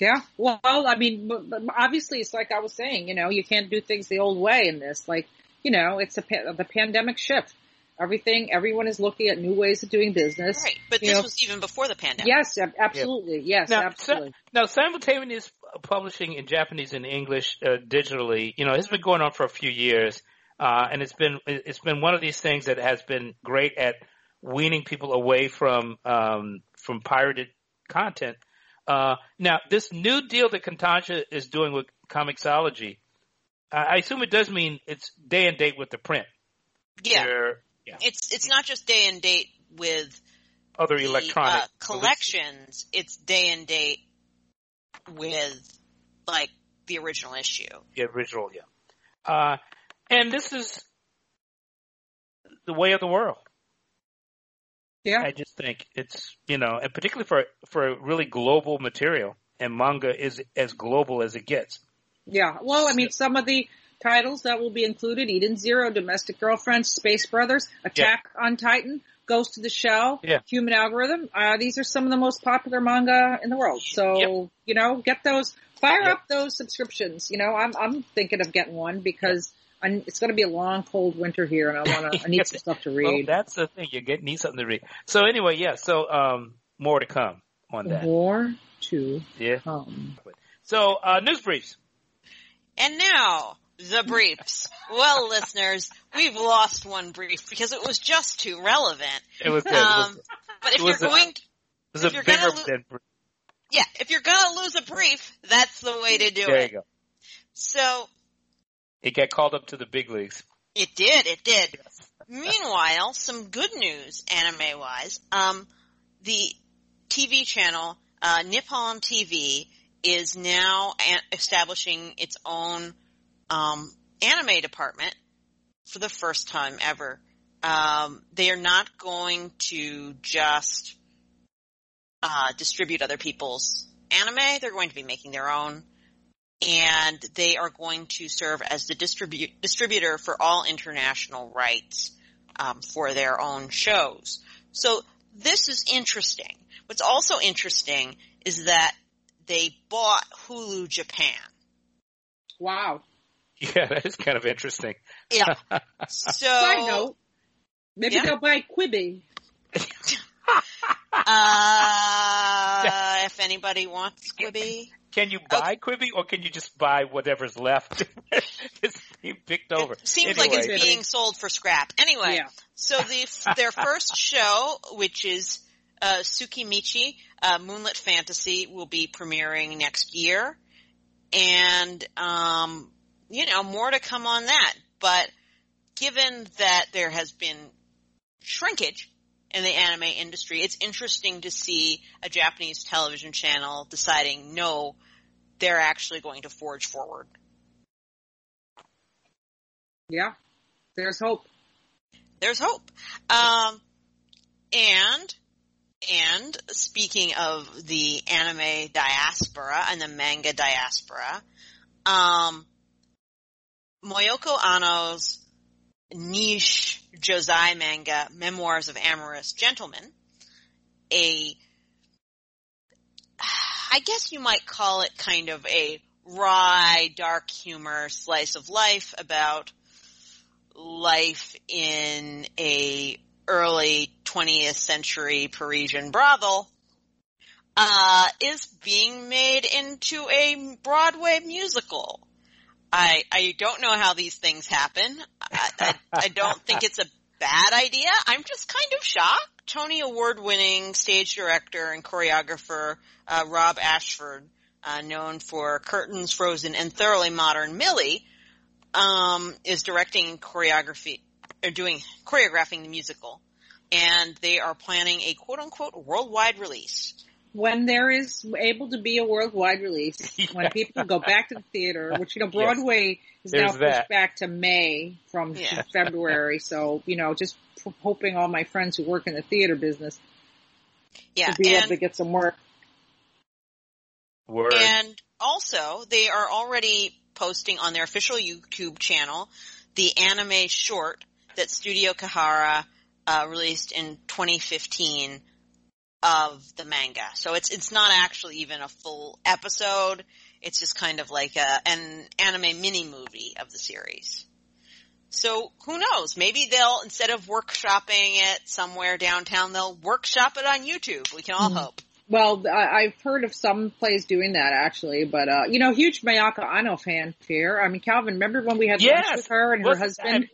Yeah. Well, I mean, obviously it's like I was saying, you know, you can't do things the old way in this, like, you know, it's a, the pandemic shift. Everything, everyone is looking at new ways of doing business. Right, but you this know. was even before the pandemic. Yes, absolutely. Yeah. Yes, now, absolutely. So, now, simultaneous publishing in Japanese and English uh, digitally, you know, it's been going on for a few years, uh, and it's been it's been one of these things that has been great at weaning people away from um, from pirated content. Uh, now, this new deal that Kodansha is doing with comiXology. I assume it does mean it's day and date with the print. Yeah. yeah. It's it's not just day and date with other the, electronic uh, collections. It's day and date with, like, the original issue. The original, yeah. Uh, and this is the way of the world. Yeah. I just think it's, you know, and particularly for, for really global material, and manga is as global as it gets. Yeah, well, I mean, some of the titles that will be included, Eden Zero, Domestic Girlfriends, Space Brothers, Attack yeah. on Titan, Ghost of the Shell, yeah. Human Algorithm. Uh, these are some of the most popular manga in the world. So, yep. you know, get those, fire yep. up those subscriptions. You know, I'm I'm thinking of getting one because I'm, it's going to be a long, cold winter here, and I want to. I need some stuff to read. Well, that's the thing. You get need something to read. So anyway, yeah, so um, more to come on that. More to yeah. come. So uh, news briefs. And now, the briefs. Well, listeners, we've lost one brief because it was just too relevant. It was good. Um, but if you're going to – lo- Yeah, if you're going to lose a brief, that's the way to do it. There you go. So – It got called up to the big leagues. It did. It did. Yes. Meanwhile, some good news anime-wise. Um, the T V channel, uh, Nippon T V – is now establishing its own um, anime department for the first time ever. Um, they are not going to just uh, distribute other people's anime. They're going to be making their own, and they are going to serve as the distribu- distributor for all international rights um, for their own shows. So this is interesting. What's also interesting is that they bought Hulu Japan. Wow. Yeah, that is kind of interesting. Yeah. So I know. Maybe yeah. they'll buy Quibi. uh, if anybody wants Quibi. Can you buy okay. Quibi, or can you just buy whatever's left? It's being picked over. It seems anyway. like it's being sold for scrap. Anyway, yeah. so the, their first show, which is uh, Tsukimichi, uh, Moonlit Fantasy, will be premiering next year. And, um, you know, more to come on that. But given that there has been shrinkage in the anime industry, it's interesting to see a Japanese television channel deciding, no, they're actually going to forge forward. Yeah, there's hope. There's hope. Um, and, and speaking of the anime diaspora and the manga diaspora, um, Moyoko Ano's niche Josei manga, Memoirs of Amorous Gentlemen, a, I guess you might call it kind of a wry, dark humor slice of life about life in a early twentieth century Parisian brothel, uh, is being made into a Broadway musical. I, I don't know how these things happen. I, I, I don't think it's a bad idea. I'm just kind of shocked. Tony Award-winning stage director and choreographer uh, Rob Ashford, uh, known for Curtains, Frozen, and Thoroughly Modern Millie, um, is directing choreography or doing choreographing the musical, and they are planning a quote-unquote worldwide release. When there is able to be a worldwide release, yeah. when people go back to the theater, which, you know, Broadway yes. is There's now pushed that. back to May from yeah. February. So, you know, just p- hoping all my friends who work in the theater business yeah. to be and, able to get some work. Word. And also, they are already posting on their official YouTube channel the anime short that Studio Kahara uh, released in twenty fifteen of the manga. So it's it's not actually even a full episode. It's just kind of like a an anime mini-movie of the series. So who knows? Maybe they'll, instead of workshopping it somewhere downtown, they'll workshop it on YouTube. We can all hope. Well, I, I've heard of some plays doing that, actually. But, uh, you know, huge Mayako Ano fanfare. I mean, Calvin, remember when we had yes. lunch with her and her husband? I-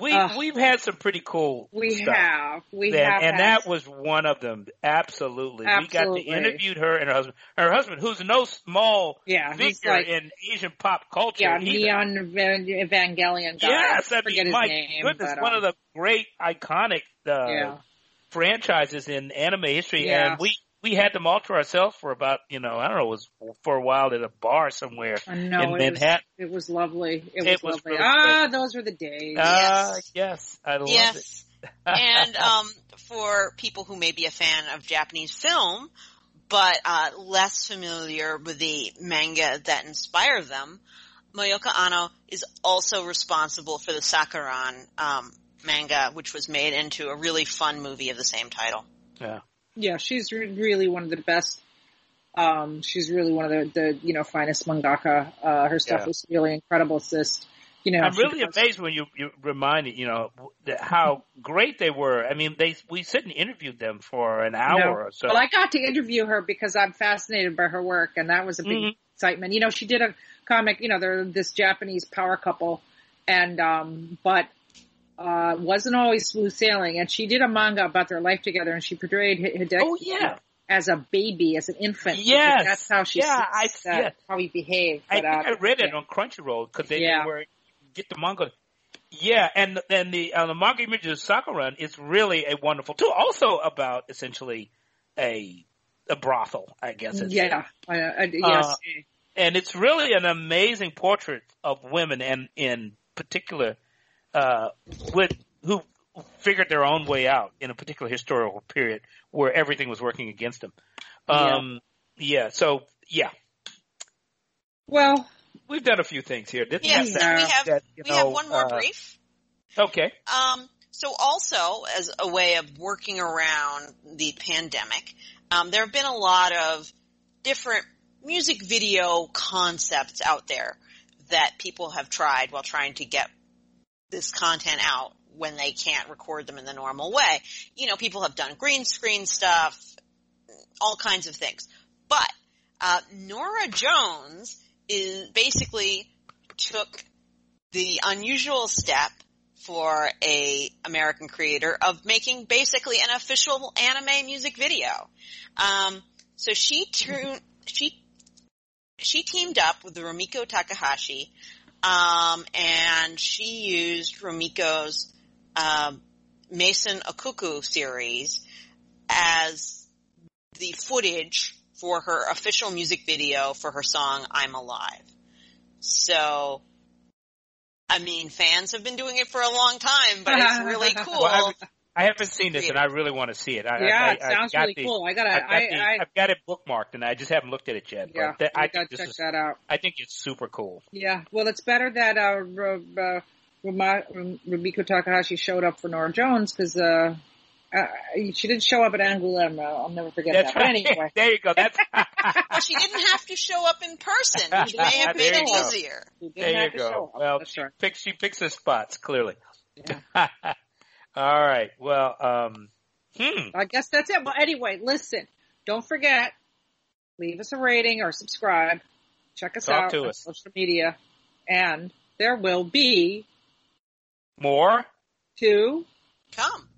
We, uh, we've had some pretty cool we stuff. Have. We then, have. And that was one of them. Absolutely. Absolutely. We got to interview her and her husband. Her husband, who's no small yeah, figure like, in Asian pop culture. Yeah, Neon Evangelion guy. Yes, I, I forget mean, his my name. Goodness, but, um, one of the great iconic uh, yeah. franchises in anime history. Yeah. And we, we had them all to ourselves for about, you know, I don't know, it was for a while at a bar somewhere uh, no, in it Manhattan. Was, it was lovely. It was it lovely. Was really ah, great. Those were the days. Ah, uh, yes. yes. I love yes. it. And um, for people who may be a fan of Japanese film, but uh, less familiar with the manga that inspired them, Moyoko Ano is also responsible for the Sakuran um, manga, which was made into a really fun movie of the same title. Yeah. Yeah, she's re- really one of the best. Um, she's really one of the, the you know, finest mangaka. Uh, her stuff yeah. was really incredible. It's just, you know, I'm really does. amazed when you, you reminded, you know, how great they were. I mean, they we sit and interviewed them for an hour you know, or so. Well, I got to interview her because I'm fascinated by her work, and that was a big mm-hmm. excitement. You know, she did a comic. You know, they're this Japanese power couple, and um, but. Uh, wasn't always smooth sailing, and she did a manga about their life together, and she portrayed Hideki oh, yeah. as a baby, as an infant. Yes. That's how she yeah, I, that, yes. how he behaved. But, I, uh, I read yeah. it on Crunchyroll, because they yeah. were get the manga. Yeah, and and the, uh, the manga Image of Sakuran is really a wonderful tool, also about essentially a a brothel, I guess. It's, yeah, uh, uh, yes. Uh, and it's really an amazing portrait of women, and in particular Uh, with who figured their own way out in a particular historical period where everything was working against them. Um, yeah. yeah. So yeah. Well, we've done a few things here. Didn't yes, we, have, we, have, that, we know, have one more uh, brief. Okay. Um, so also, as a way of working around the pandemic, Um, there have been a lot of different music video concepts out there that people have tried while trying to get this content out when they can't record them in the normal way. You know, people have done green screen stuff, all kinds of things. But uh, Norah Jones is basically took the unusual step for a American creator of making basically an official anime music video. Um, so she tuned, she she teamed up with Rumiko Takahashi, um, and she used Rumiko's um, Mason Okuku series as the footage for her official music video for her song "I'm Alive." So, I mean, fans have been doing it for a long time, but it's really cool. Well, I haven't seen this, and I really want to see it. I, yeah, I, I, it sounds really the, cool. I gotta, I've got, I, the, I, I've got it bookmarked, and I just haven't looked at it yet. Yeah, but th- I gotta check is, that out. I think it's super cool. Yeah, well, it's better that uh, uh, Rumiko Takahashi showed up for Norah Jones, because uh, uh, she didn't show up at Angoulême. I'll never forget That's that. Right. But anyway, there you go. That's well, she didn't have to show up in person. She may have made it go. easier. She didn't there have you to go. Show up. Well, she, right. picks, she picks her spots, clearly. Yeah. All right. Well, um, hmm. I guess that's it. Well, anyway, listen, don't forget, leave us a rating or subscribe. Check us Talk out to on us. social media. And there will be more to come.